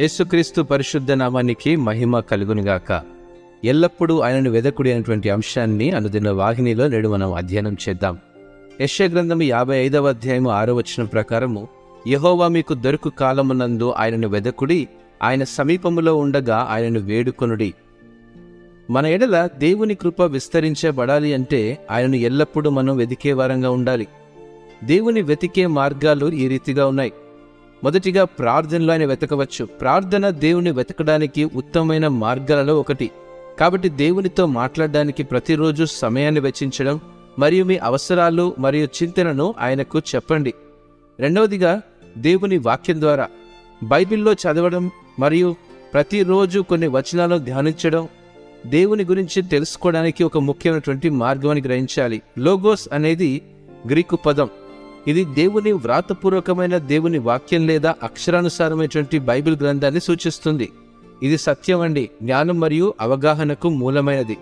యేసుక్రీస్తు పరిశుద్ధ నామానికి మహిమ కలుగునుగాక. ఎల్లప్పుడూ ఆయనను వెదకుడి అనేటువంటి అంశాన్ని అనుదిన వాహినిలో నేడు మనం అధ్యయనం చేద్దాం. యెషయా గ్రంథము 55వ అధ్యాయము 6వ వచనం ప్రకారము, యెహోవా మీకు దొరుకు కాలమునందు ఆయనను వెదకుడి, ఆయన సమీపములో ఉండగా ఆయనను వేడుకొనుడి. మన ఎడల దేవుని కృప విస్తరించబడాలి అంటే ఆయనను ఎల్లప్పుడూ మనం వెతికే వారంగా ఉండాలి. దేవుని వెతికే మార్గాలు ఈ రీతిగా ఉన్నాయి. మొదటిగా ప్రార్థనలో ఆయన వెతకవచ్చు. ప్రార్థన దేవుని వెతకడానికి ఉత్తమమైన మార్గాలలో ఒకటి. కాబట్టి దేవునితో మాట్లాడడానికి ప్రతిరోజు సమయాన్ని వెచ్చించడం మరియు మీ అవసరాలు మరియు చింతనను ఆయనకు చెప్పండి. రెండవదిగా దేవుని వాక్యం ద్వారా బైబిల్లో చదవడం మరియు ప్రతిరోజు కొన్ని వచనాలను ధ్యానించడం దేవుని గురించి తెలుసుకోవడానికి ఒక ముఖ్యమైనటువంటి మార్గం అని గ్రహించాలి. లోగోస్ అనేది గ్రీకు పదం. ఇది దేవుని వ్రాతపూర్వకమైన దేవుని వాక్యం లేదా అక్షరానుసారమైనటువంటి బైబిల్ గ్రంథాన్ని సూచిస్తుంది. ఇది సత్యం అండి, జ్ఞానం మరియు అవగాహనకు మూలమైనది.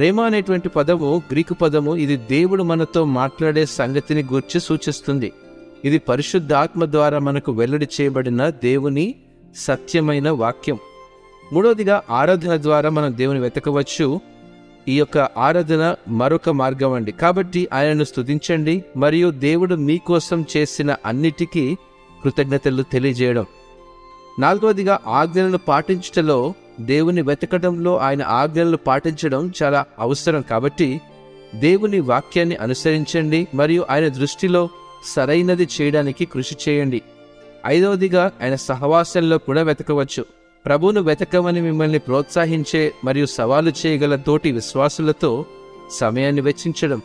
రేమా అనేటువంటి పదము గ్రీకు పదము. ఇది దేవుడు మనతో మాట్లాడే సంగతిని గూర్చి సూచిస్తుంది. ఇది పరిశుద్ధాత్మ ద్వారా మనకు వెల్లడి చేయబడిన దేవుని సత్యమైన వాక్యం. మూడవదిగా ఆరాధన ద్వారా మనం దేవుని వెతకవచ్చు. ఈ యొక్క ఆరాధన మరొక మార్గం అండి. కాబట్టి ఆయనను స్తుతించండి మరియు దేవుడు మీకోసం చేసిన అన్నిటికీ కృతజ్ఞతలు తెలియజేయడం. నాలుగవదిగా ఆజ్ఞలను పాటించటంలో దేవుని వెతకడంలో ఆయన ఆజ్ఞలను పాటించడం చాలా అవసరం. కాబట్టి దేవుని వాక్యాన్ని అనుసరించండి మరియు ఆయన దృష్టిలో సరైనది చేయడానికి కృషి చేయండి. ఐదవదిగా ఆయన సహవాసంలో కూడా వెతకవచ్చు. ప్రభువును వెతకమని మిమ్మల్ని ప్రోత్సహించే మరియు సవాలు చేయగల తోటి విశ్వాసులతో సమయాన్ని వెచ్చించడం.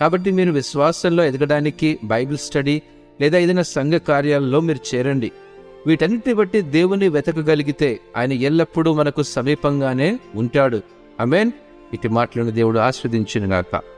కాబట్టి మీరు విశ్వాసంలో ఎదగడానికి బైబిల్ స్టడీ లేదా ఏదైనా సంఘ కార్యాలలో మీరు చేరండి. వీటన్నిటిని బట్టి దేవుని వెతకగలిగితే ఆయన ఎల్లప్పుడూ మనకు సమీపంగానే ఉంటాడు. ఆమేన్. ఇటు మాటలను దేవుడు ఆస్వాదించును గాక.